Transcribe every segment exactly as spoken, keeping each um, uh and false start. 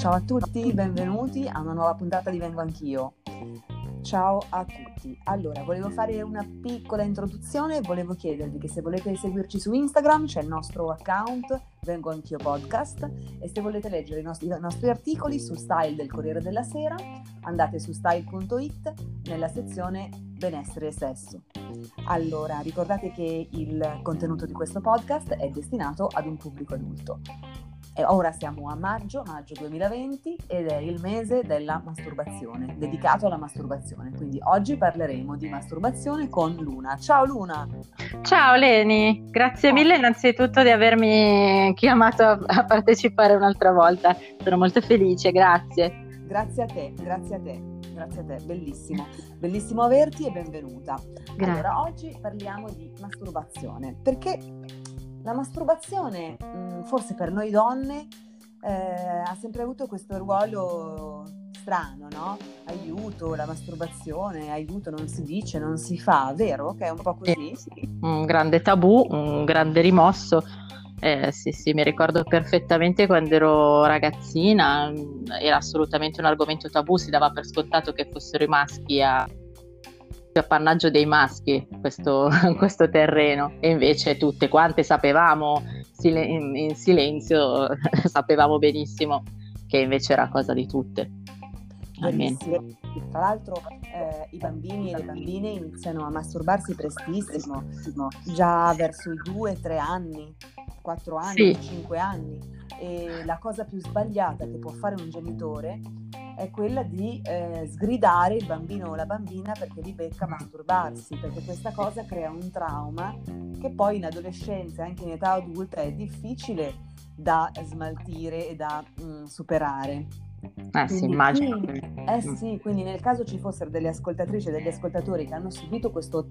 Ciao a tutti, benvenuti a una nuova puntata di Vengo Anch'io. Ciao a tutti. Allora, volevo fare una piccola introduzione. Volevo chiedervi che se volete seguirci su Instagram c'è il nostro account Vengo Anch'io Podcast, e se volete leggere i nostri, i nostri articoli su Style del Corriere della Sera andate su style punto it nella sezione benessere e sesso. Allora, ricordate che il contenuto di questo podcast è destinato ad un pubblico adulto. E ora siamo a maggio, maggio duemilaventi, ed è il mese della masturbazione, dedicato alla masturbazione. Quindi oggi parleremo di masturbazione con Luna. Ciao Luna! Ciao Leni, grazie mille innanzitutto di avermi chiamato a partecipare un'altra volta. Sono molto felice, grazie. Grazie a te, grazie a te, grazie a te, bellissimo, bellissimo averti e benvenuta. Grazie. Allora, oggi parliamo di masturbazione, perché la masturbazione, forse per noi donne, eh, ha sempre avuto questo ruolo strano, no? Aiuto, la masturbazione, aiuto, non si dice, non si fa, vero? Che è un po' così? Sì. Un grande tabù, un grande rimosso. Eh, sì, sì, mi ricordo perfettamente quando ero ragazzina, era assolutamente un argomento tabù, si dava per scontato che fossero i maschi a... appannaggio dei maschi questo, questo terreno, e invece tutte quante sapevamo in, in silenzio sapevamo benissimo che invece era cosa di tutte. Benissimo. Tra l'altro eh, i bambini e le bambine iniziano a masturbarsi prestissimo, già verso i due tre anni, quattro anni, sì. cinque anni, e la cosa più sbagliata che può fare un genitore è quella di eh, sgridare il bambino o la bambina perché li becca masturbarsi, perché questa cosa crea un trauma che poi in adolescenza e anche in età adulta è difficile da smaltire e da mh, superare. Eh sì, immagino. Eh sì, quindi nel caso ci fossero delle ascoltatrici e degli ascoltatori che hanno subito questo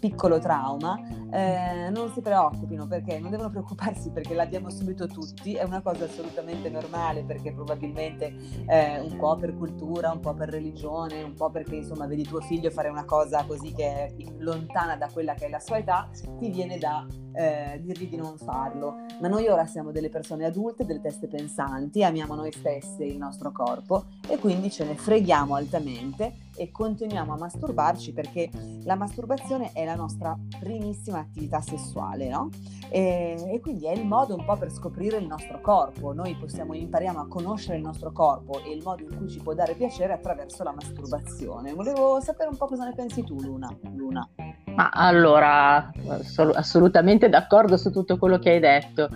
piccolo trauma, eh, non si preoccupino, perché non devono preoccuparsi, perché l'abbiamo subito tutti, è una cosa assolutamente normale, perché probabilmente eh, un po' per cultura, un po' per religione, un po' perché insomma vedi tuo figlio fare una cosa così che è lontana da quella che è la sua età, ti viene da eh, dirgli di non farlo. Ma noi ora siamo delle persone adulte, delle teste pensanti, amiamo noi stesse, il nostro corpo, e quindi ce ne freghiamo altamente e continuiamo a masturbarci, perché la masturbazione è la nostra primissima attività sessuale, no? E, e quindi è il modo un po' per scoprire il nostro corpo. Noi possiamo impariamo a conoscere il nostro corpo e il modo in cui ci può dare piacere attraverso la masturbazione. Volevo sapere un po' cosa ne pensi tu, Luna. Luna. Ma allora, sol- assolutamente d'accordo su tutto quello che hai detto.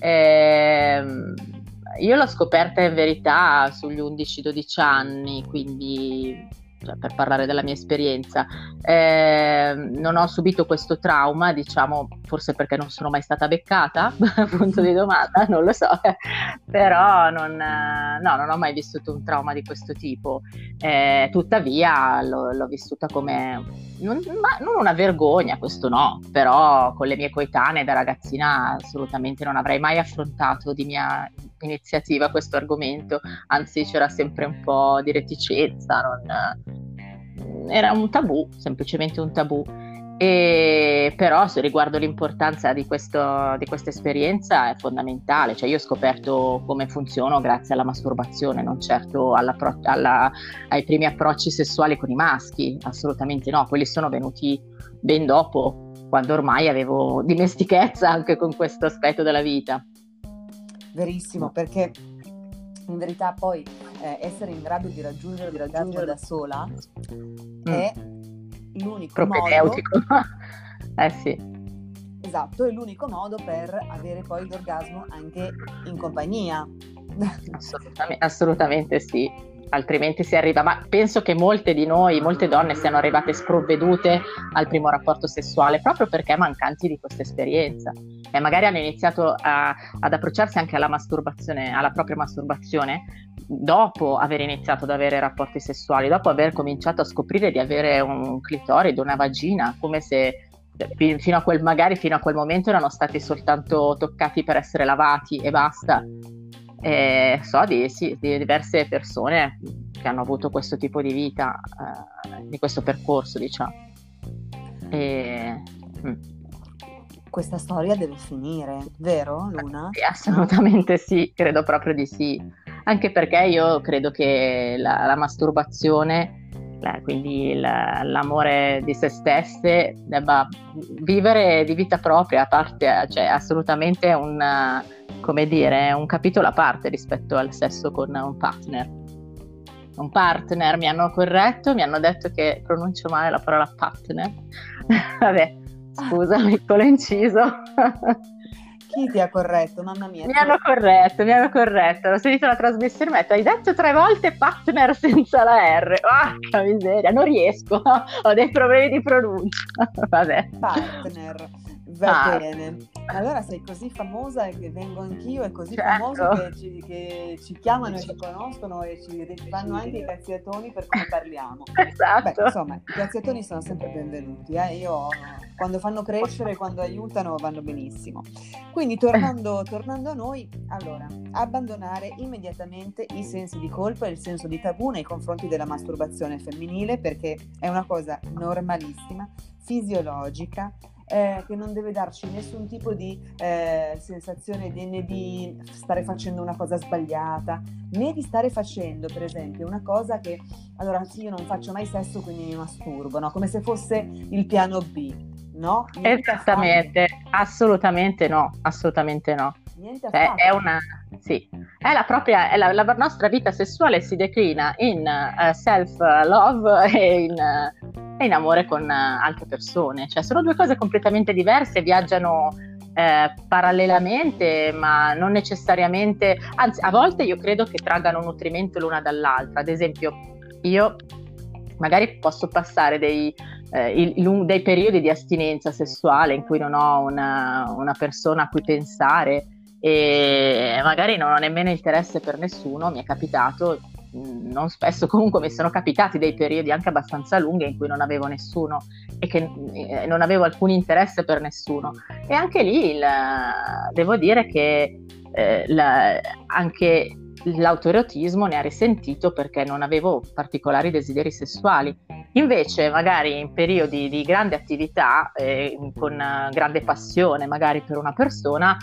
Ehm... Io l'ho scoperta in verità sugli undici dodici anni, quindi cioè, per parlare della mia esperienza, eh, non ho subito questo trauma, diciamo, forse perché non sono mai stata beccata, punto di domanda, non lo so, però non, no, non ho mai vissuto un trauma di questo tipo, eh, tuttavia l'ho, l'ho vissuta come... Non, ma non una vergogna, questo no, però con le mie coetanee da ragazzina assolutamente non avrei mai affrontato di mia iniziativa questo argomento, anzi c'era sempre un po' di reticenza, non... era un tabù, semplicemente un tabù. E però se riguardo l'importanza di, questo, di questa esperienza è fondamentale, cioè io ho scoperto come funziono grazie alla masturbazione, non certo alla pro, alla, ai primi approcci sessuali con i maschi, assolutamente no, quelli sono venuti ben dopo, quando ormai avevo dimestichezza anche con questo aspetto della vita. Verissimo, perché in verità poi eh, essere in grado di raggiungere il ragazzo da sola mm. è l'unico propedeutico modo, eh sì, esatto, è l'unico modo per avere poi l'orgasmo anche in compagnia. Assolutamente, assolutamente sì, altrimenti si arriva, ma penso che molte di noi, molte donne siano arrivate sprovvedute al primo rapporto sessuale proprio perché mancanti di questa esperienza, e magari hanno iniziato a, ad approcciarsi anche alla masturbazione, alla propria masturbazione dopo aver iniziato ad avere rapporti sessuali, dopo aver cominciato a scoprire di avere un clitoride, una vagina, come se fino a quel, magari fino a quel momento erano stati soltanto toccati per essere lavati e basta. Eh, so di, sì, di diverse persone che hanno avuto questo tipo di vita, eh, di questo percorso, diciamo. E, mm. Questa storia deve finire, vero Luna? Sì, assolutamente sì, credo proprio di sì. anche perché io credo che la, la masturbazione, la, quindi la, l'amore di se stesse, debba vivere di vita propria, a parte, cioè assolutamente un, come dire, un capitolo a parte rispetto al sesso con un partner. Un partner, mi hanno corretto, mi hanno detto che pronuncio male la parola partner. Vabbè, scusa, piccolo inciso. Chi ti ha corretto? Mamma mia. Mi hanno corretto, mi hanno corretto. L'ho sentito la trasmissione, mi ha detto, hai detto tre volte partner senza la R. Ah, oh, miseria, non riesco, ho dei problemi di pronuncia. Vabbè. Partner. Va ah. bene, allora sei così famosa che vengo anch'io, è così certo. famoso che ci, che ci chiamano e ci conoscono e ci fanno anche i cazziatoni per cui parliamo. Esatto. Beh, insomma, i cazziatoni sono sempre benvenuti, eh? Io quando fanno crescere, quando aiutano, vanno benissimo. Quindi tornando, tornando a noi, allora, abbandonare immediatamente i sensi di colpa e il senso di tabù nei confronti della masturbazione femminile, perché è una cosa normalissima, fisiologica, Eh, che non deve darci nessun tipo di eh, sensazione di, né di stare facendo una cosa sbagliata, né di stare facendo, per esempio, una cosa che, allora sì, io non faccio mai sesso, quindi mi masturbo, no? Come se fosse il piano B, no? Niente Esattamente, affatto. assolutamente no, assolutamente no. Niente è, è una, sì, è la propria, è la, la nostra vita sessuale si declina in uh, self-love e in... Uh, e in amore con altre persone, cioè sono due cose completamente diverse, viaggiano eh, parallelamente, ma non necessariamente, anzi a volte io credo che traggano nutrimento l'una dall'altra. Ad esempio, io magari posso passare dei, eh, il, dei periodi di astinenza sessuale in cui non ho una, una persona a cui pensare e magari non ho nemmeno interesse per nessuno, mi è capitato, non spesso, comunque mi sono capitati dei periodi anche abbastanza lunghi in cui non avevo nessuno e che eh, non avevo alcun interesse per nessuno, e anche lì la, devo dire che eh, la, anche l'autoerotismo ne ha risentito perché non avevo particolari desideri sessuali. Invece magari in periodi di grande attività eh, con grande passione magari per una persona,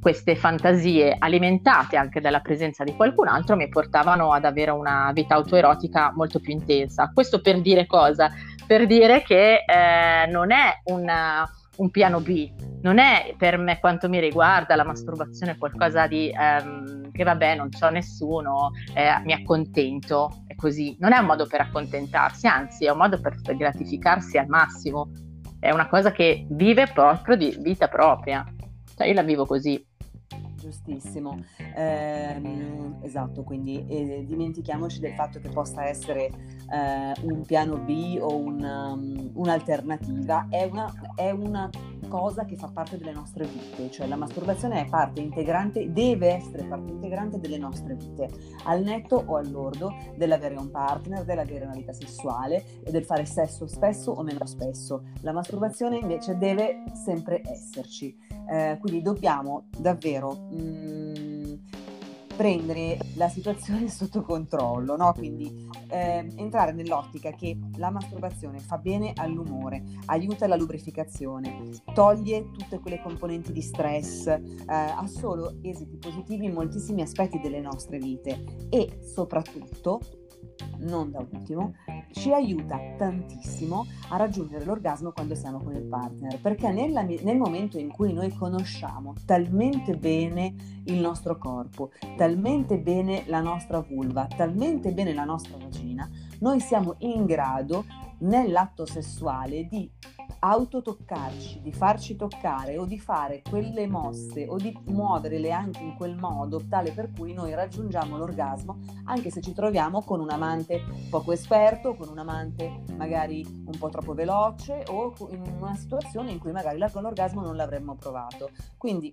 queste fantasie alimentate anche dalla presenza di qualcun altro mi portavano ad avere una vita autoerotica molto più intensa. Questo per dire cosa? Per dire che eh, non è una, un piano B, non è, per me, quanto mi riguarda, la masturbazione qualcosa di ehm, che vabbè non c'ho nessuno, eh, mi accontento, è così. Non è un modo per accontentarsi, anzi è un modo per gratificarsi al massimo, è una cosa che vive proprio di vita propria, cioè io la vivo così. Giustissimo, eh, esatto, quindi eh, dimentichiamoci del fatto che possa essere eh, un piano B o un, um, un'alternativa, è una, è una cosa che fa parte delle nostre vite, cioè la masturbazione è parte integrante, deve essere parte integrante delle nostre vite, al netto o all'ordo dell'avere un partner, dell'avere una vita sessuale e del fare sesso spesso o meno spesso. La masturbazione invece deve sempre esserci, eh, quindi dobbiamo davvero Mm, prendere la situazione sotto controllo, no? Quindi eh, entrare nell'ottica che la masturbazione fa bene all'umore, aiuta la lubrificazione, toglie tutte quelle componenti di stress, eh, ha solo esiti positivi in moltissimi aspetti delle nostre vite e soprattutto, non da ultimo, ci aiuta tantissimo a raggiungere l'orgasmo quando siamo con il partner, perché nella, nel momento in cui noi conosciamo talmente bene il nostro corpo, talmente bene la nostra vulva, talmente bene la nostra vagina, noi siamo in grado nell'atto sessuale di autotoccarci, di farci toccare o di fare quelle mosse o di muoverle anche in quel modo tale per cui noi raggiungiamo l'orgasmo, anche se ci troviamo con un amante poco esperto, con un amante magari un po' troppo veloce o in una situazione in cui magari l'orgasmo non l'avremmo provato. Quindi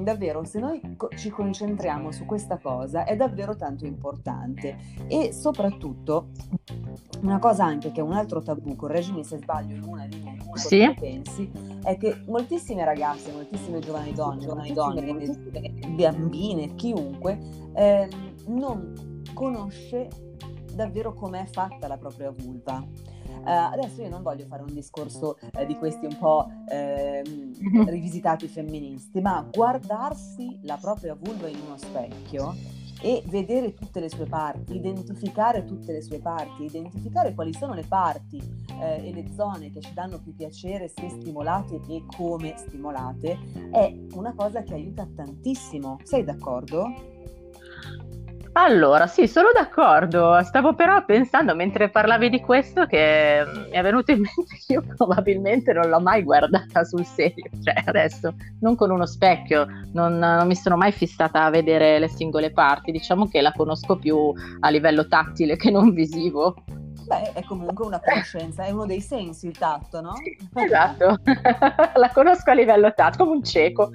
davvero, se noi ci concentriamo su questa cosa, è davvero tanto importante. E soprattutto una cosa anche che è un altro tabù, correggimi se sbaglio in una linea, sì, pensi, è che moltissime ragazze, moltissime giovani donne, giovani donne, bambine, chiunque, eh, non conosce davvero com'è fatta la propria vulva. Uh, adesso io non voglio fare un discorso eh, di questi un po' eh, rivisitati femministi, ma guardarsi la propria vulva in uno specchio e vedere tutte le sue parti, identificare tutte le sue parti, identificare quali sono le parti eh, e le zone che ci danno più piacere se stimolate e come stimolate, è una cosa che aiuta tantissimo. Sei d'accordo? Allora, sì, sono d'accordo. Stavo però pensando, mentre parlavi di questo, che mi è venuto in mente che io probabilmente non l'ho mai guardata sul serio, cioè adesso, non con uno specchio, non, non mi sono mai fissata a vedere le singole parti, diciamo che la conosco più a livello tattile che non visivo. Beh, è comunque una conoscenza, è uno dei sensi il tatto, no? Sì, esatto, la conosco a livello tatto, come un cieco,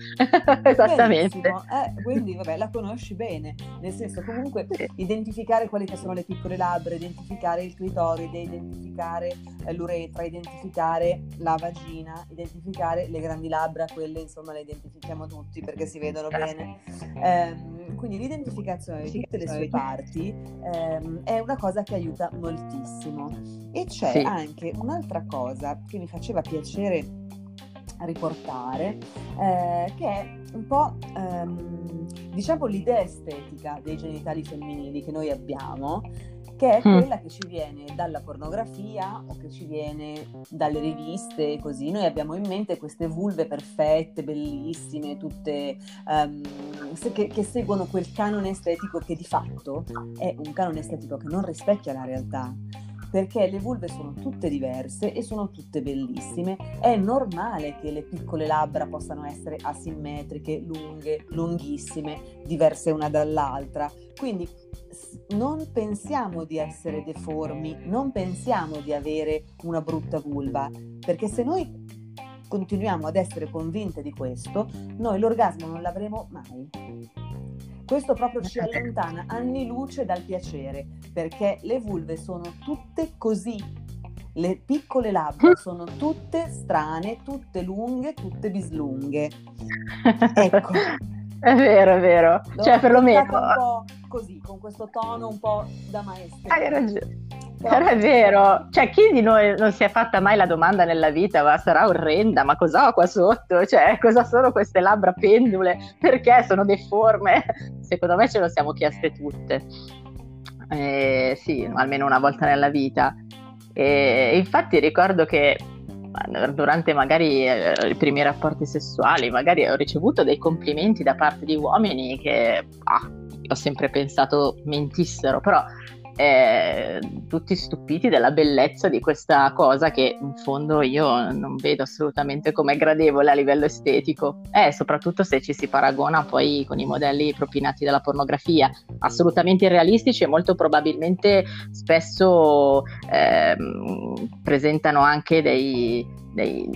esattamente. Eh, quindi vabbè, la conosci bene, nel senso comunque sì. Identificare quelle che sono le piccole labbra, identificare il clitoride, identificare l'uretra, identificare la vagina, identificare le grandi labbra, quelle insomma le identifichiamo tutti perché si vedono bene. Eh, Quindi l'identificazione di tutte le sue parti ehm, è una cosa che aiuta moltissimo. E c'è sì. anche un'altra cosa che mi faceva piacere riportare, eh, che è un po' ehm, diciamo l'idea estetica dei genitali femminili che noi abbiamo, che è quella che ci viene dalla pornografia o che ci viene dalle riviste, così noi abbiamo in mente queste vulve perfette, bellissime, tutte um, che, che seguono quel canone estetico che di fatto è un canone estetico che non rispecchia la realtà, perché le vulve sono tutte diverse e sono tutte bellissime. È normale che le piccole labbra possano essere asimmetriche, lunghe, lunghissime, diverse una dall'altra, quindi non pensiamo di essere deformi, non pensiamo di avere una brutta vulva, perché se noi continuiamo ad essere convinte di questo, noi l'orgasmo non l'avremo mai. Questo proprio ci allontana anni luce dal piacere, perché le vulve sono tutte così. Le piccole labbra sono tutte strane, tutte lunghe, tutte bislunghe. Ecco. È vero, è vero. L'ho cioè, perlomeno un po' così, con questo tono un po' da maestra. Hai ragione. Però... Però è vero. Cioè, chi di noi non si è fatta mai la domanda nella vita, ma sarà orrenda, ma cosa ho qua sotto? Cioè, cosa sono queste labbra pendule? Perché sono deforme? Secondo me ce lo siamo chieste tutte. Eh, sì, almeno una volta nella vita. E infatti ricordo che durante magari i primi rapporti sessuali magari ho ricevuto dei complimenti da parte di uomini che ah, ho sempre pensato mentissero, però eh, tutti stupiti della bellezza di questa cosa che in fondo io non vedo assolutamente come gradevole a livello estetico, eh, soprattutto se ci si paragona poi con i modelli propinati dalla pornografia, assolutamente irrealistici e molto probabilmente spesso eh, presentano anche dei, dei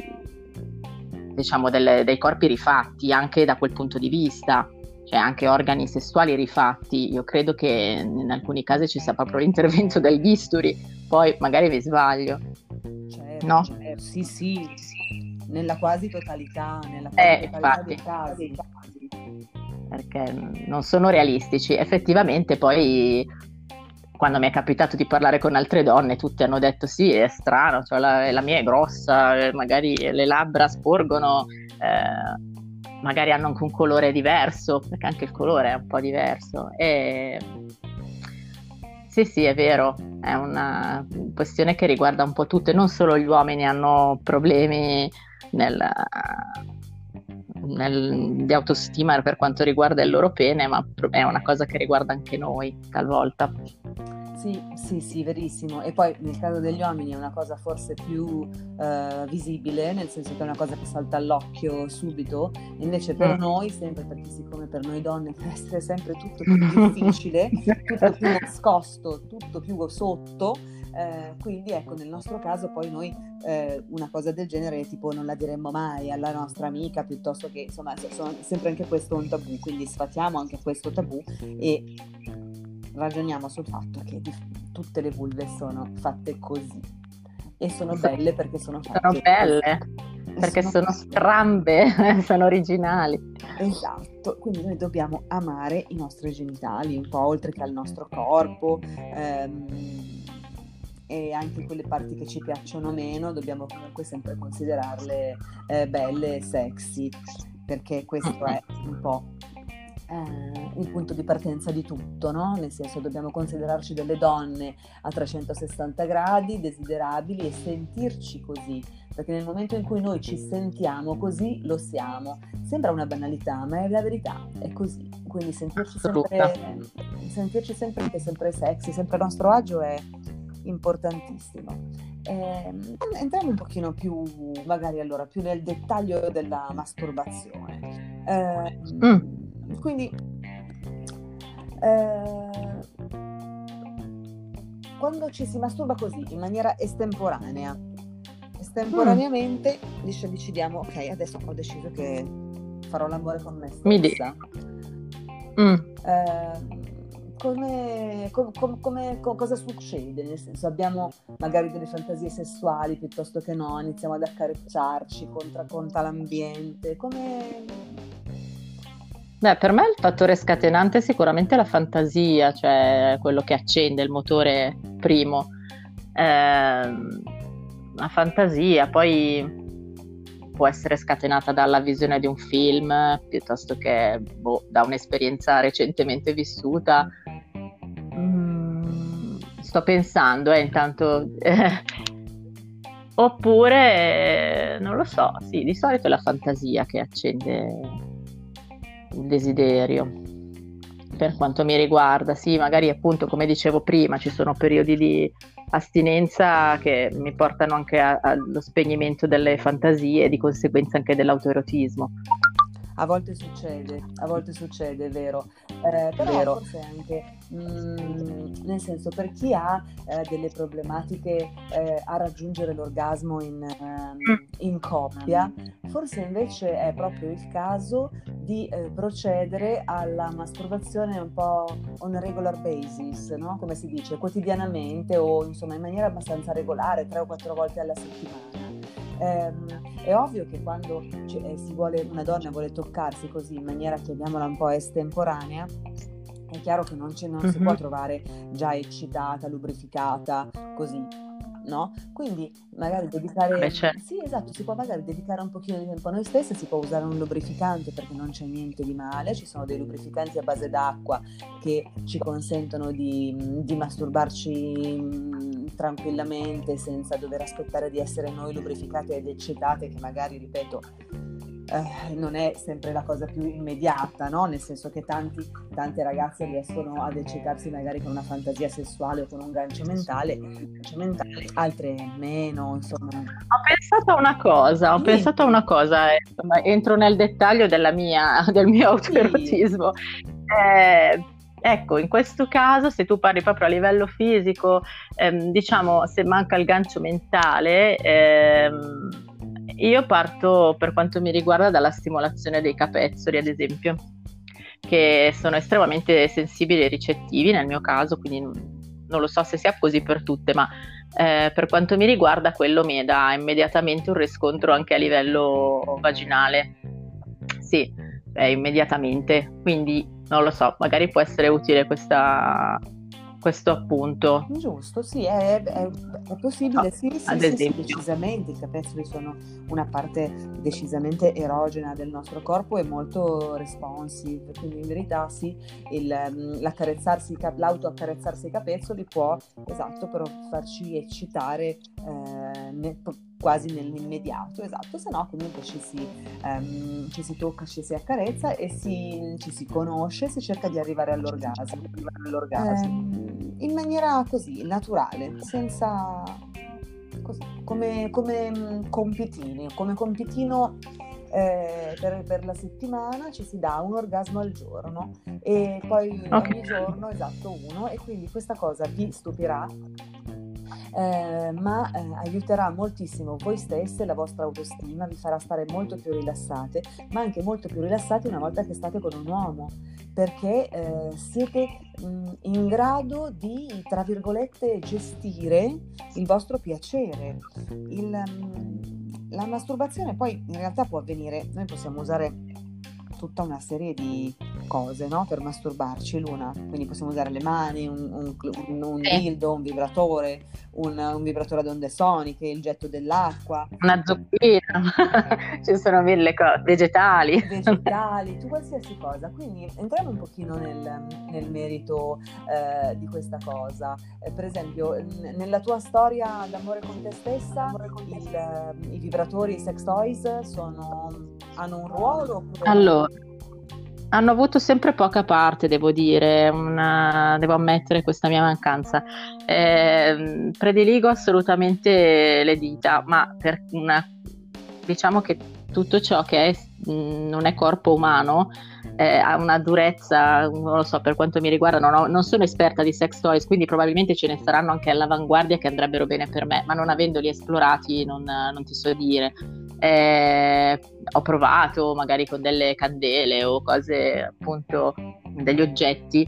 diciamo delle, dei corpi rifatti anche da quel punto di vista, cioè anche organi sessuali rifatti. Io credo che in alcuni casi ci sia proprio l'intervento del bisturi, poi magari mi sbaglio. Certo, no? Certo. Sì, sì, sì, nella quasi totalità, nella quasi eh, totalità dei casi. Perché non sono realistici. Effettivamente poi quando mi è capitato di parlare con altre donne, tutte hanno detto sì, è strano, cioè la, la mia è grossa, magari le labbra sporgono, eh, magari hanno anche un colore diverso, perché anche il colore è un po' diverso. E... sì sì, è vero, è una questione che riguarda un po' tutte, non solo gli uomini hanno problemi nel... Nel... di autostima per quanto riguarda il loro pene, ma è una cosa che riguarda anche noi talvolta. Sì, sì, sì, verissimo. E poi nel caso degli uomini è una cosa forse più eh, visibile, nel senso che è una cosa che salta all'occhio subito, invece per mm. noi, sempre perché siccome per noi donne deve essere sempre tutto più difficile, tutto più nascosto, tutto più sotto, eh, quindi ecco, nel nostro caso poi noi eh, una cosa del genere tipo non la diremmo mai alla nostra amica, piuttosto che insomma sono sempre anche questo un tabù, quindi sfatiamo anche questo tabù e ragioniamo sul fatto che tutte le vulve sono fatte così e sono belle perché sono fatte sono belle così. Perché sono, sono strambe, sono originali. Esatto, quindi noi dobbiamo amare i nostri genitali un po' oltre che al nostro corpo, ehm, e anche quelle parti che ci piacciono meno dobbiamo comunque sempre considerarle eh, belle e sexy, perché questo è un po' eh, il punto di partenza di tutto, no? Nel senso, dobbiamo considerarci delle donne a trecentosessanta gradi, desiderabili, e sentirci così, perché nel momento in cui noi ci sentiamo così, lo siamo. Sembra una banalità, ma è la verità, è così. Quindi sentirci sempre, sentirci sempre, sempre sexy, sempre a nostro agio è importantissimo. Eh, entriamo un pochino più, magari allora, più nel dettaglio della masturbazione. Eh, mm. Quindi, eh, quando ci si masturba così, in maniera estemporanea, estemporaneamente mm. decidiamo, ok, adesso ho deciso che farò l'amore con me stessa. Mi dica. Mm. Eh, Come, com, com, come co, cosa succede? Nel senso, abbiamo magari delle fantasie sessuali piuttosto che no, iniziamo ad accarecciarci, contraconta l'ambiente, come... Beh, per me il fattore scatenante è sicuramente la fantasia, cioè quello che accende il motore primo, eh, la fantasia poi può essere scatenata dalla visione di un film, piuttosto che boh, da un'esperienza recentemente vissuta. Mm, sto pensando, eh, intanto. Eh, oppure, non lo so, sì, di solito è la fantasia che accende il desiderio. Per quanto mi riguarda, sì, magari appunto, come dicevo prima, ci sono periodi di astinenza che mi portano anche a, allo spegnimento delle fantasie e di conseguenza anche dell'autoerotismo. A volte succede, a volte succede, è vero, eh, però vero. Forse anche, mh, nel senso, per chi ha eh, delle problematiche eh, a raggiungere l'orgasmo in, eh, in coppia, forse invece è proprio il caso di eh, procedere alla masturbazione un po' on a regular basis, no? Come si dice, quotidianamente, o insomma in maniera abbastanza regolare, tre o quattro volte alla settimana. Eh, è ovvio che quando cioè, si vuole, una donna vuole toccarsi così in maniera, chiamiamola un po' estemporanea, è chiaro che non, ce, non mm-hmm. si può trovare già eccitata, lubrificata, così, no? Quindi magari dedicare Invece. sì, esatto, si può magari dedicare un pochino di tempo a noi stesse, si può usare un lubrificante, perché non c'è niente di male, ci sono dei lubrificanti a base d'acqua che ci consentono di, di masturbarci tranquillamente senza dover aspettare di essere noi lubrificate ed eccitate, che magari, ripeto, eh, non è sempre la cosa più immediata, no? Nel senso che tanti, tante ragazze riescono ad eccitarsi magari con una fantasia sessuale o con un gancio mentale, mentale altre meno, insomma. Ho pensato a una cosa, ho sì. pensato a una cosa, eh, insomma, entro nel dettaglio della mia, del mio autoerotismo. Sì. Eh, Ecco, in questo caso, se tu parli proprio a livello fisico, ehm, diciamo, se manca il gancio mentale, ehm, io parto, per quanto mi riguarda, dalla stimolazione dei capezzoli, ad esempio, che sono estremamente sensibili e ricettivi nel mio caso, quindi non lo so se sia così per tutte, ma eh, per quanto mi riguarda quello mi dà immediatamente un riscontro anche a livello vaginale, sì, eh, immediatamente, quindi... Non lo so, magari può essere utile questa, questo appunto. Giusto, sì, è, è, è possibile, no, sì, sì, sì, sì, decisamente. I capezzoli sono una parte decisamente erogena del nostro corpo e molto responsive, quindi in verità sì, il, l'accarezzarsi, l'autoaccarezzarsi i capezzoli può, esatto, però farci eccitare eh, ne, quasi nell'immediato, esatto, se no comunque ci si, um, ci si tocca, ci si accarezza e si, ci si conosce, si cerca di arrivare all'orgasmo, all'orgasmo. Eh, in maniera così, naturale, senza così, come, come compitini, come compitino eh, per, per la settimana ci si dà un orgasmo al giorno e poi okay. ogni giorno, esatto, uno, e quindi questa cosa vi stupirà. Eh, ma eh, aiuterà moltissimo voi stesse, la vostra autostima, vi farà stare molto più rilassate, ma anche molto più rilassate una volta che state con un uomo, perché eh, siete mh, in grado di, tra virgolette, gestire il vostro piacere. Il, mh, la masturbazione poi in realtà può avvenire, noi possiamo usare tutta una serie di cose, no? Per masturbarci, Luna. Quindi possiamo usare le mani, un, un, un, un sì. dildo, un vibratore, un, un vibratore ad onde soniche, il getto dell'acqua. Una zucchina, ci sono mille cose, vegetali. Vegetali, tu qualsiasi cosa. Quindi entriamo un pochino nel, nel merito eh, di questa cosa. Eh, per esempio, n- nella tua storia d'amore con te stessa, con te il, stessa. Il, i vibratori, i sex toys sono, hanno un ruolo? Oppure... Allora, hanno avuto sempre poca parte, devo dire, una, devo ammettere questa mia mancanza. Eh, prediligo assolutamente le dita, ma per una, diciamo che tutto ciò che è, non è corpo umano eh, ha una durezza, non lo so, per quanto mi riguarda, non, ho, non sono esperta di sex toys, quindi probabilmente ce ne saranno anche all'avanguardia che andrebbero bene per me, ma non avendoli esplorati non, non ti so dire. Eh, ho provato magari con delle candele o cose, appunto, degli oggetti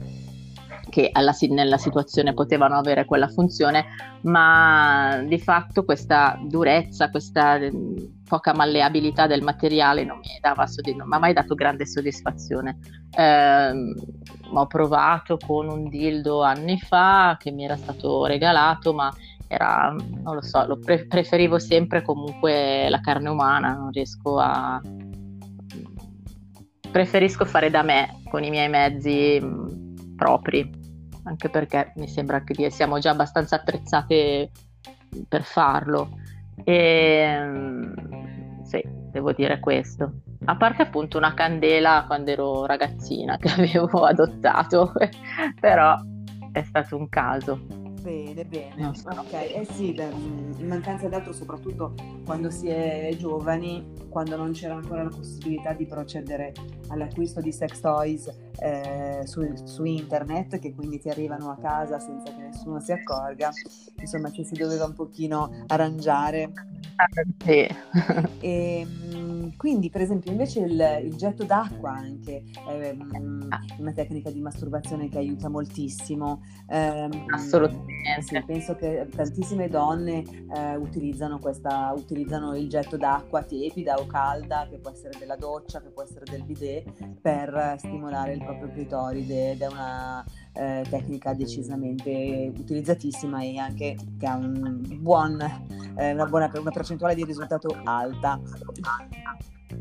che alla, nella situazione potevano avere quella funzione, ma di fatto questa durezza, questa poca malleabilità del materiale non mi dava non mi ha mai dato grande soddisfazione. Eh, ho provato con un dildo anni fa che mi era stato regalato, ma era, non lo so, lo pre- preferivo sempre comunque la carne umana, non riesco a preferisco fare da me con i miei mezzi mh, propri, anche perché mi sembra che siamo già abbastanza attrezzate per farlo. E mh, sì, devo dire questo. A parte appunto una candela quando ero ragazzina che avevo adottato, però è stato un caso. Bene, bene, ok, eh sì, beh, in mancanza d'altro, soprattutto quando si è giovani, quando non c'era ancora la possibilità di procedere all'acquisto di sex toys eh, su, su internet, che quindi ti arrivano a casa senza che nessuno si accorga, insomma ci si doveva un pochino arrangiare. Ah, sì. E quindi, per esempio, invece il, il getto d'acqua anche è una tecnica di masturbazione che aiuta moltissimo. Assolutamente. Sì, penso che tantissime donne eh, utilizzano questa, utilizzano il getto d'acqua tiepida o calda, che può essere della doccia, che può essere del bidet, per stimolare il proprio clitoride, ed è una eh, tecnica decisamente utilizzatissima e anche che ha un buon, eh, una buona una percentuale di risultato alta.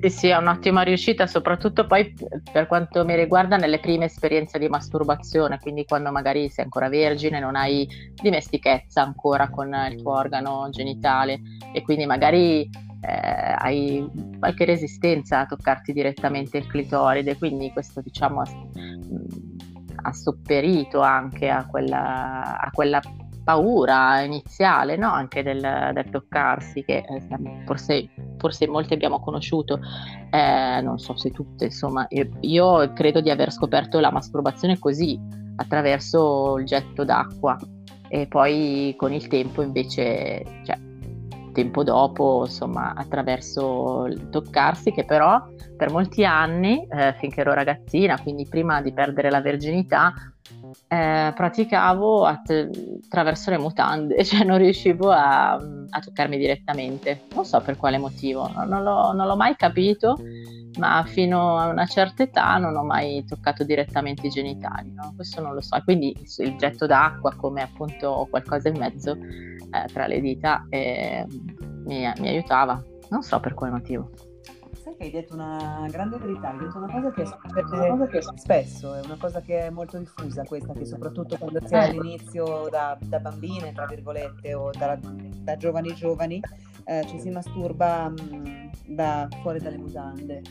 Sì, sì, è un'ottima riuscita, soprattutto poi per quanto mi riguarda nelle prime esperienze di masturbazione, quindi quando magari sei ancora vergine, non hai dimestichezza ancora con il tuo organo genitale e quindi magari eh, hai qualche resistenza a toccarti direttamente il clitoride, quindi questo, diciamo, ha sopperito anche a quella, a quella paura iniziale, no? Anche del, del toccarsi, che eh, forse, forse molte abbiamo conosciuto, eh, non so se tutte, insomma. Io, io credo di aver scoperto la masturbazione così, attraverso il getto d'acqua, e poi con il tempo invece, cioè tempo dopo, insomma, attraverso il toccarsi, che però per molti anni, eh, finché ero ragazzina, quindi prima di perdere la verginità, Eh, praticavo att- attraverso le mutande, cioè non riuscivo a, a toccarmi direttamente, non so per quale motivo, non, non, l'ho, non l'ho mai capito, ma fino a una certa età non ho mai toccato direttamente i genitali, no? Questo non lo so, quindi il getto d'acqua, come appunto qualcosa in mezzo eh, tra le dita, eh, mi, mi aiutava, non so per quale motivo. Che hai detto una grande verità, hai detto una cosa che, una cosa che spesso è una cosa che è molto diffusa, questa, che soprattutto quando si è all'inizio da, da bambine, tra virgolette, o da, da giovani giovani, eh, ci si masturba mh, da fuori dalle mutande,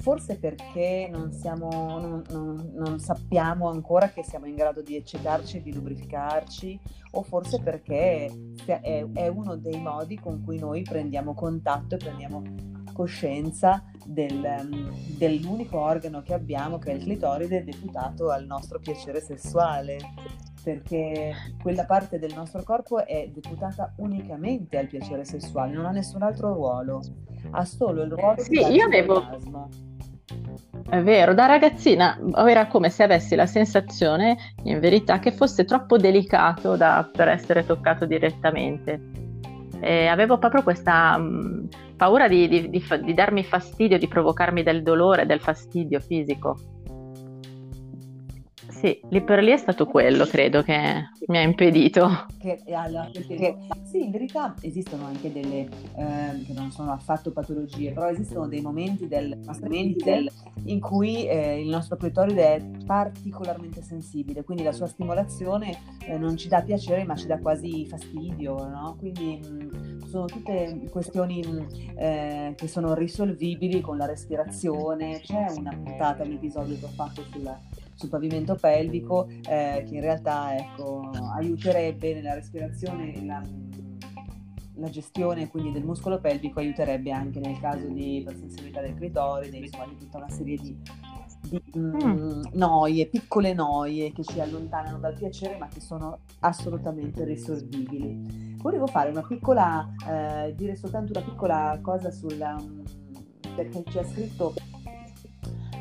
forse perché non siamo non, non, non sappiamo ancora che siamo in grado di eccitarci, di lubrificarci, o forse perché è, è uno dei modi con cui noi prendiamo contatto e prendiamo coscienza del, dell'unico organo che abbiamo, che è il clitoride, deputato al nostro piacere sessuale, perché quella parte del nostro corpo è deputata unicamente al piacere sessuale, non ha nessun altro ruolo, ha solo il ruolo sì, di io avevo orgasmo. È vero, da ragazzina era come se avessi la sensazione, in verità, che fosse troppo delicato da, per essere toccato direttamente. Eh, avevo proprio questa mh, paura di, di, di, di darmi fastidio, di provocarmi del dolore, del fastidio fisico. Sì, lì per lì è stato quello, credo, che mi ha impedito. Che, allora, perché, sì, in verità esistono anche delle, eh, che non sono affatto patologie, però esistono dei momenti del, del in cui eh, il nostro clitoride è particolarmente sensibile, quindi la sua stimolazione eh, non ci dà piacere ma ci dà quasi fastidio, no? Quindi mh, sono tutte questioni mh, eh, che sono risolvibili con la respirazione. C'è una puntata, un episodio che ho fatto sulla sul pavimento pelvico eh, che in realtà, ecco, aiuterebbe nella respirazione, la, la gestione quindi del muscolo pelvico, aiuterebbe anche nel caso di ipersensibilità del clitoride, insomma di tutta una serie di, di mm. noie, piccole noie che ci allontanano dal piacere ma che sono assolutamente risolvibili. Volevo fare una piccola, eh, dire soltanto una piccola cosa sulla, perché ci ha scritto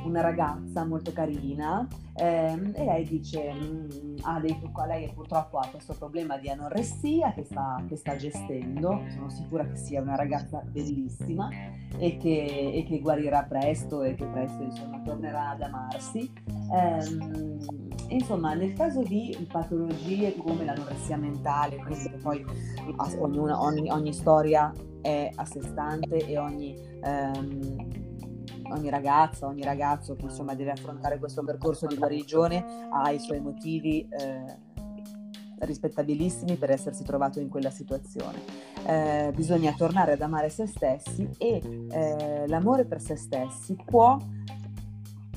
una ragazza molto carina ehm, e lei dice mh, ah, lei, lei purtroppo ha questo problema di anoressia che sta, che sta gestendo. Sono sicura che sia una ragazza bellissima e che, e che guarirà presto e che presto, insomma, tornerà ad amarsi. Ehm, insomma, nel caso di patologie come l'anoressia mentale, quindi poi ognuna, ogni, ogni storia è a sé stante e ogni ehm, ogni ragazza, ogni ragazzo che insomma deve affrontare questo percorso di guarigione ha i suoi motivi eh, rispettabilissimi per essersi trovato in quella situazione. Eh, bisogna tornare ad amare se stessi e eh, l'amore per se stessi può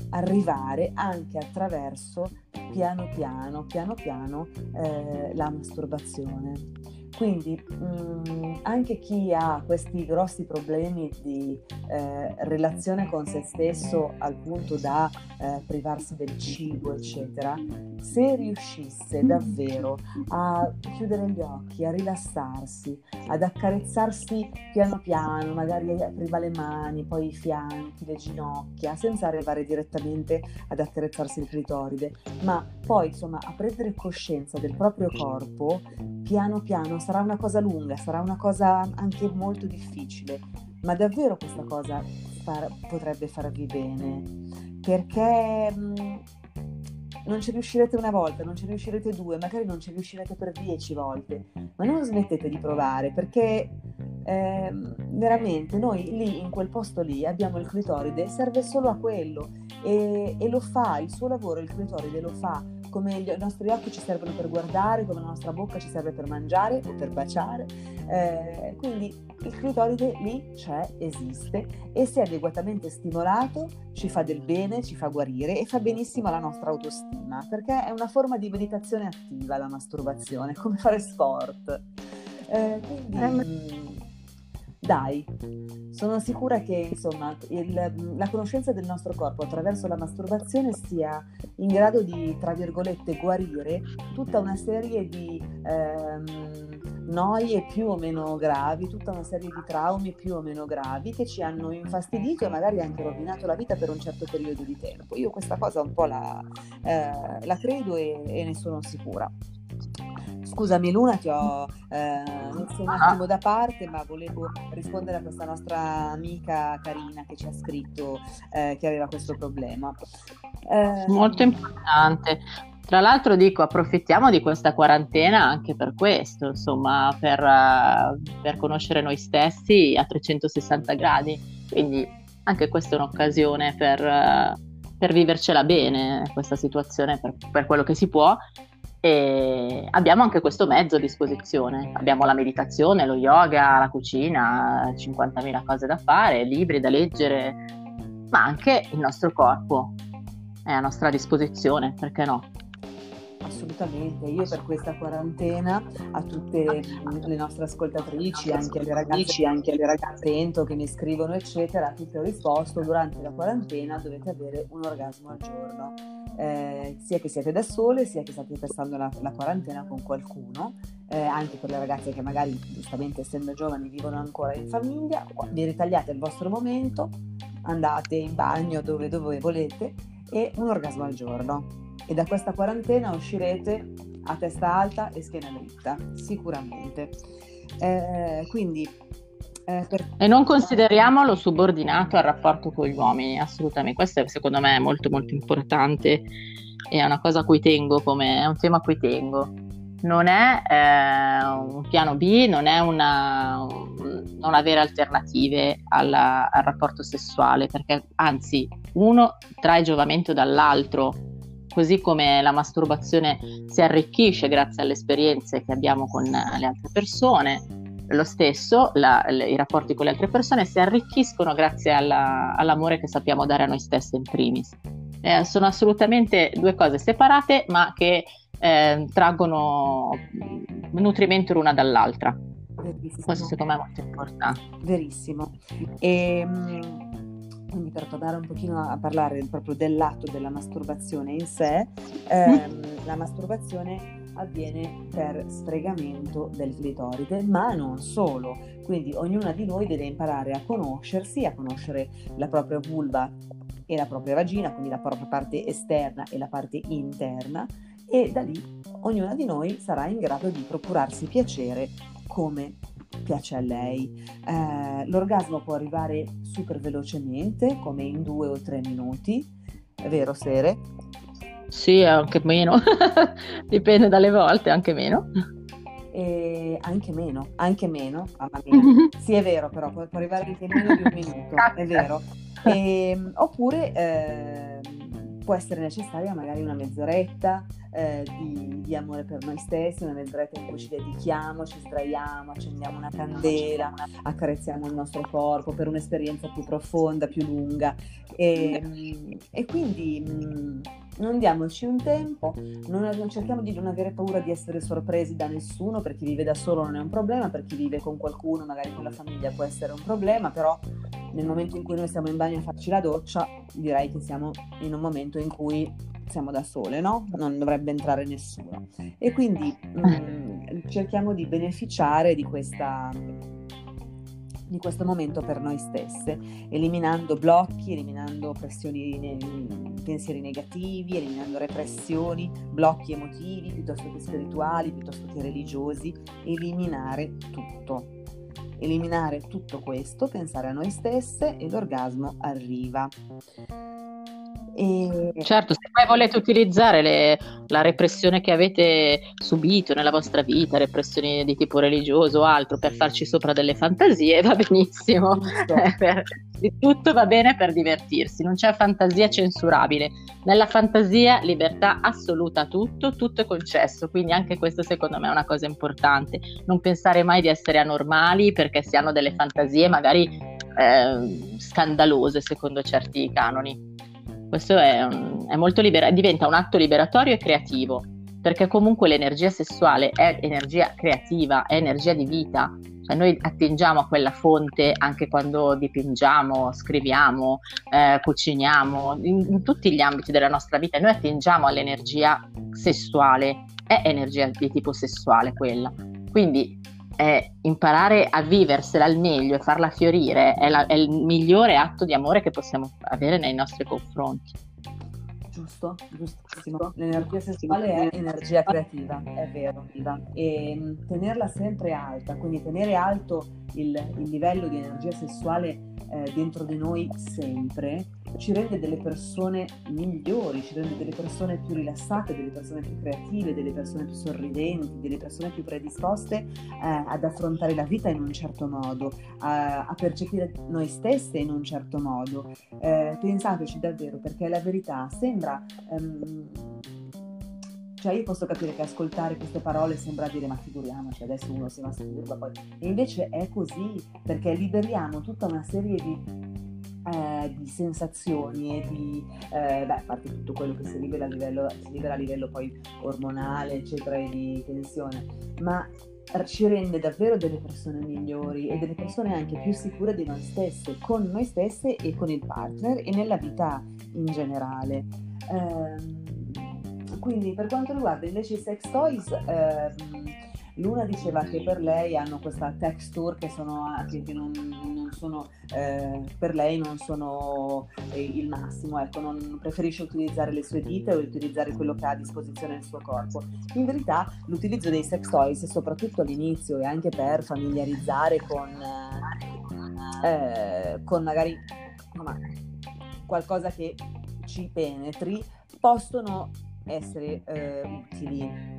arrivare anche attraverso piano piano, piano piano eh, la masturbazione. Quindi mh, anche chi ha questi grossi problemi di eh, relazione con se stesso al punto da eh, privarsi del cibo, eccetera, se riuscisse davvero a chiudere gli occhi, a rilassarsi, ad accarezzarsi piano piano, magari prima le mani, poi i fianchi, le ginocchia, senza arrivare direttamente ad accarezzarsi il clitoride, ma poi insomma a prendere coscienza del proprio corpo piano piano. Sarà una cosa lunga, sarà una cosa anche molto difficile, ma davvero questa cosa far, potrebbe farvi bene, perché mh, non ci riuscirete una volta, non ci riuscirete due, magari non ci riuscirete per dieci volte, ma non smettete di provare, perché eh, veramente noi lì, in quel posto lì, abbiamo il clitoride, serve solo a quello e, e lo fa, il suo lavoro, il clitoride lo fa. Come i nostri occhi ci servono per guardare, come la nostra bocca ci serve per mangiare o per baciare, eh, quindi il clitoride lì c'è, esiste, e se adeguatamente stimolato ci fa del bene, ci fa guarire e fa benissimo alla nostra autostima, perché è una forma di meditazione attiva la masturbazione, come fare sport. Eh, quindi ehm... dai, sono sicura che insomma il, la conoscenza del nostro corpo attraverso la masturbazione sia in grado di, tra virgolette, guarire tutta una serie di ehm, noie più o meno gravi, tutta una serie di traumi più o meno gravi che ci hanno infastidito e magari anche rovinato la vita per un certo periodo di tempo. Io questa cosa un po' la, eh, la credo e, e ne sono sicura. Scusami Luna, ti ho eh, messo un attimo da parte, ma volevo rispondere a questa nostra amica carina che ci ha scritto eh, che aveva questo problema. Eh... Molto importante. Tra l'altro dico, approfittiamo di questa quarantena anche per questo, insomma, per, uh, per conoscere noi stessi a trecentosessanta gradi. Quindi anche questa è un'occasione per, uh, per vivercela bene, questa situazione, per, per quello che si può. E abbiamo anche questo mezzo a disposizione, abbiamo la meditazione, lo yoga, la cucina, cinquantamila cose da fare, libri da leggere, ma anche il nostro corpo è a nostra disposizione, perché no? Assolutamente, io per questa quarantena a tutte le nostre ascoltatrici, anche alle ragazze, anche alle ragazze che mi scrivono eccetera, a tutte ho risposto: durante la quarantena dovete avere un orgasmo al giorno, eh, sia che siete da sole, sia che state passando la, la quarantena con qualcuno, eh, anche per le ragazze che magari giustamente essendo giovani vivono ancora in famiglia. Vi ritagliate il vostro momento, andate in bagno, dove, dove volete, e un orgasmo al giorno. E da questa quarantena uscirete a testa alta e schiena dritta, sicuramente. Eh, quindi Eh, per... E non consideriamolo subordinato al rapporto con gli uomini, assolutamente. Questo è, secondo me, è molto molto importante, è una cosa a cui tengo, come è un tema a cui tengo. Non è eh, un piano B, non è una un, non avere alternative alla, al rapporto sessuale, perché anzi uno trae giovamento dall'altro, così come la masturbazione si arricchisce grazie alle esperienze che abbiamo con le altre persone, lo stesso la, le, i rapporti con le altre persone si arricchiscono grazie alla, all'amore che sappiamo dare a noi stessi in primis. Eh, sono assolutamente due cose separate, ma che Eh, traggono nutrimento l'una dall'altra. Verissimo. Questo secondo me è molto importante. Verissimo. E quindi, per tornare un pochino a parlare proprio dell'atto della masturbazione in sé, ehm, la masturbazione avviene per sfregamento del clitoride, ma non solo. Quindi ognuna di noi deve imparare a conoscersi, a conoscere la propria vulva e la propria vagina, quindi la propria parte esterna e la parte interna, e da lì ognuna di noi sarà in grado di procurarsi piacere come piace a lei. Eh, l'orgasmo può arrivare super velocemente, come in due o tre minuti, è vero Sere? Sì, anche meno, dipende dalle volte, anche meno. E anche meno, anche meno, mamma mia. Mm-hmm. Sì, è vero, però può arrivare anche meno di un minuto, è vero. E, oppure... Eh, può essere necessaria magari una mezz'oretta eh, di, di amore per noi stessi, una mezz'oretta in cui ci dedichiamo, ci sdraiamo, accendiamo una candela, accarezziamo il nostro corpo per un'esperienza più profonda, più lunga. E, e quindi mh, non diamoci un tempo, non, non cerchiamo di non avere paura di essere sorpresi da nessuno. Per chi vive da solo non è un problema, per chi vive con qualcuno, magari con la famiglia, può essere un problema, però nel momento in cui noi siamo in bagno a farci la doccia, direi che siamo in un momento in cui siamo da sole, no? Non dovrebbe entrare nessuno. E quindi mh, cerchiamo di beneficiare di questa, di questo momento per noi stesse, eliminando blocchi, eliminando pressioni, ne- pensieri negativi, eliminando repressioni, blocchi emotivi, piuttosto che spirituali, piuttosto che religiosi, eliminare tutto. Eliminare tutto questo, pensare a noi stesse e l'orgasmo arriva. E... Certo, se poi volete utilizzare le, la repressione che avete subito nella vostra vita, repressioni di tipo religioso o altro, per farci sopra delle fantasie, va benissimo. Eh, per, di tutto va bene per divertirsi, non c'è fantasia censurabile. Nella fantasia libertà assoluta, tutto, tutto è concesso, quindi anche questo secondo me è una cosa importante. Non pensare mai di essere anormali perché si hanno delle fantasie magari eh, scandalose secondo certi canoni. Questo è, un, è molto libera- diventa un atto liberatorio e creativo, perché comunque l'energia sessuale è energia creativa, è energia di vita, cioè noi attingiamo a quella fonte anche quando dipingiamo, scriviamo, eh, cuciniamo, in, in tutti gli ambiti della nostra vita noi attingiamo all'energia sessuale, è energia di tipo sessuale quella, quindi eh, imparare a viversela al meglio e farla fiorire è, la, è il migliore atto di amore che possiamo avere nei nostri confronti. Giusto, giustissimo. L'energia sessuale è energia creativa, è vero. E tenerla sempre alta, quindi tenere alto il, il livello di energia sessuale eh, dentro di noi sempre, ci rende delle persone migliori, ci rende delle persone più rilassate, delle persone più creative, delle persone più sorridenti, delle persone più predisposte eh, ad affrontare la vita in un certo modo, a, a percepire noi stesse in un certo modo. Eh, pensateci davvero, perché la verità sembra... Um, cioè io posso capire che ascoltare queste parole sembra dire ma figuriamoci, adesso uno si masturba poi... E invece è così, perché liberiamo tutta una serie di... Eh, di sensazioni e di eh, beh, a parte tutto quello che si libera a livello, si libera a livello poi ormonale eccetera e di tensione, ma ci rende davvero delle persone migliori e delle persone anche più sicure di noi stesse, con noi stesse e con il partner e nella vita in generale. Eh, quindi per quanto riguarda invece i sex toys, eh, Luna diceva che per lei hanno questa texture che sono che non, non sono eh, per lei non sono eh, il massimo, ecco, non preferisce utilizzare le sue dita o utilizzare quello che ha a disposizione del suo corpo. In verità l'utilizzo dei sex toys, soprattutto all'inizio e anche per familiarizzare con eh, eh, con magari ma, qualcosa che ci penetri, possono essere eh, utili.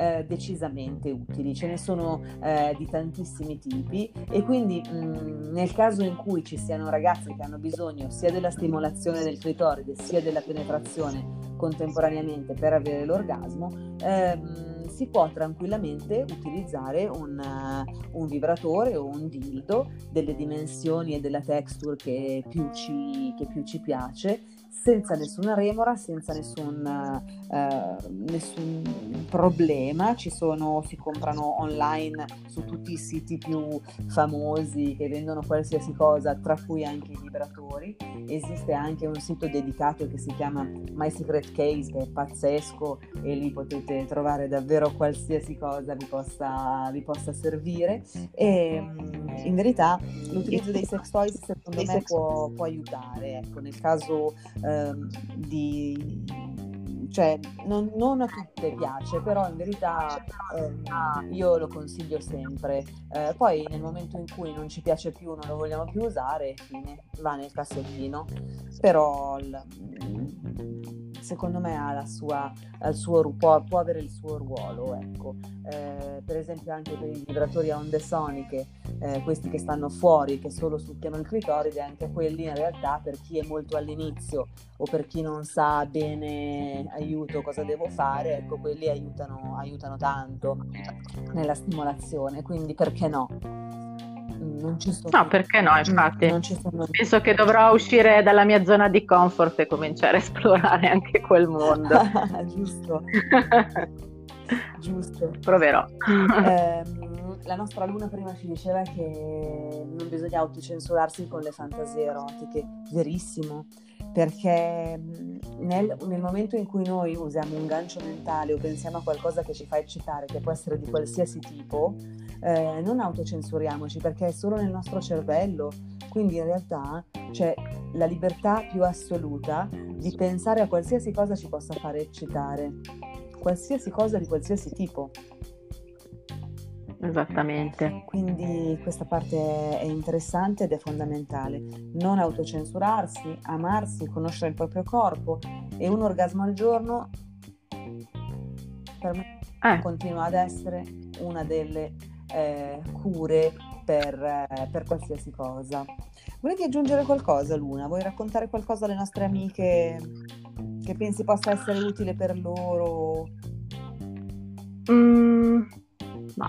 Eh, decisamente utili, ce ne sono eh, di tantissimi tipi, e quindi mh, nel caso in cui ci siano ragazze che hanno bisogno sia della stimolazione del clitoride sia della penetrazione contemporaneamente per avere l'orgasmo, ehm, si può tranquillamente utilizzare un, uh, un vibratore o un dildo delle dimensioni e della texture che più ci, che più ci piace, senza nessuna remora, senza nessun, uh, nessun problema. Ci sono, si comprano online su tutti i siti più famosi che vendono qualsiasi cosa, tra cui anche i vibratori. Esiste anche un sito dedicato che si chiama My Secret Case, che è pazzesco, e lì potete trovare davvero qualsiasi cosa vi possa, vi possa servire. E in verità l'utilizzo dei sex toys secondo me può, può aiutare, ecco, nel caso di cioè non, non a tutte piace, però in verità eh, io lo consiglio sempre. Eh, poi nel momento in cui non ci piace più, non lo vogliamo più usare, fine, va nel cassettino, però l, secondo me ha la sua, ha il suo, può, può avere il suo ruolo, ecco. Eh, per esempio anche per i vibratori a onde soniche, eh, questi che stanno fuori, che solo succhiano il clitoride, anche quelli in realtà, per chi è molto all'inizio o per chi non sa bene aiuto cosa devo fare, ecco, quelli aiutano, aiutano tanto nella stimolazione, quindi perché no? Non ci sono... No, perché no, infatti. Non ci sono... Penso che dovrò uscire dalla mia zona di comfort e cominciare a esplorare anche quel mondo. Giusto. Giusto. Proverò. Eh, la nostra Luna prima ci diceva che non bisogna autocensurarsi con le fantasie erotiche. Verissimo. Perché nel, nel momento in cui noi usiamo un gancio mentale o pensiamo a qualcosa che ci fa eccitare, che può essere di qualsiasi tipo, eh, non autocensuriamoci, perché è solo nel nostro cervello. Quindi in realtà c'è la libertà più assoluta di pensare a qualsiasi cosa ci possa fare eccitare, qualsiasi cosa di qualsiasi tipo. Esattamente. Quindi questa parte è interessante ed è fondamentale. Non autocensurarsi, amarsi, conoscere il proprio corpo, e un orgasmo al giorno per me eh. continua ad essere una delle eh, cure per, eh, per qualsiasi cosa. Volevi aggiungere qualcosa, Luna? Vuoi raccontare qualcosa alle nostre amiche che pensi possa essere utile per loro? Mm. Ma,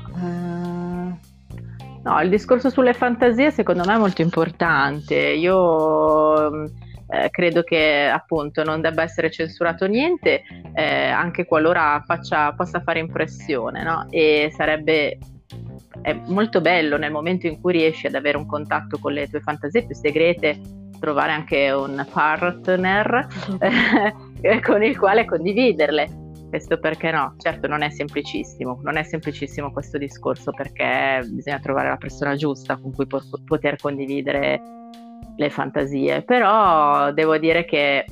uh, no, il discorso sulle fantasie secondo me è molto importante. Io eh, credo che appunto non debba essere censurato niente, eh, anche qualora faccia, possa fare impressione, no? E sarebbe è molto bello nel momento in cui riesci ad avere un contatto con le tue fantasie più segrete, trovare anche un partner eh, con il quale condividerle. Questo perché no? Certo, non è semplicissimo, non è semplicissimo questo discorso, perché bisogna trovare la persona giusta con cui po- poter condividere le fantasie, però devo dire che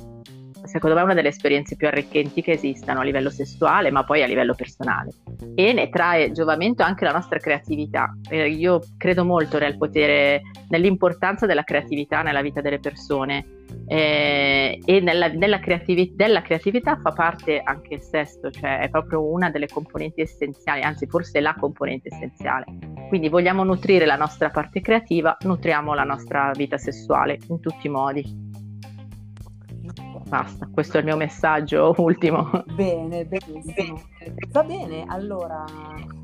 secondo me è una delle esperienze più arricchenti che esistano a livello sessuale, ma poi a livello personale, e ne trae giovamento anche la nostra creatività. Io credo molto nel potere, nell'importanza della creatività nella vita delle persone. Eh, e nella, nella creativi- della creatività fa parte anche il sesso, cioè è proprio una delle componenti essenziali, anzi forse la componente essenziale. Quindi vogliamo nutrire la nostra parte creativa, nutriamo la nostra vita sessuale in tutti i modi. Basta, questo è il mio messaggio ultimo. Bene, benissimo. Va bene, allora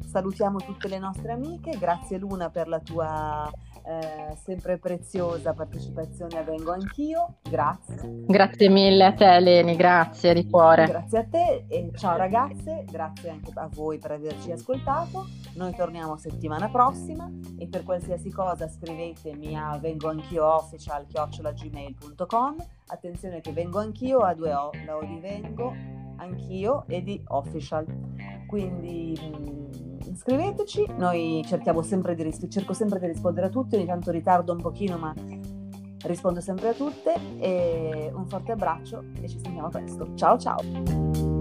salutiamo tutte le nostre amiche. Grazie Luna per la tua Eh, sempre preziosa partecipazione a Vengo Anch'io. Grazie. Grazie mille a te, Leni, grazie di cuore. Grazie a te e ciao ragazze, grazie anche a voi per averci ascoltato. Noi torniamo settimana prossima, e per qualsiasi cosa scrivetemi a vengo anch'io official chiocciola gmail punto com. Attenzione che Vengo Anch'io a due O, la O di Vengo, Anch'io e di Official. Quindi scriveteci, noi cerchiamo sempre di ris- cerco sempre di rispondere a tutti, ogni tanto ritardo un pochino ma rispondo sempre a tutte, e un forte abbraccio e ci sentiamo presto. Ciao ciao!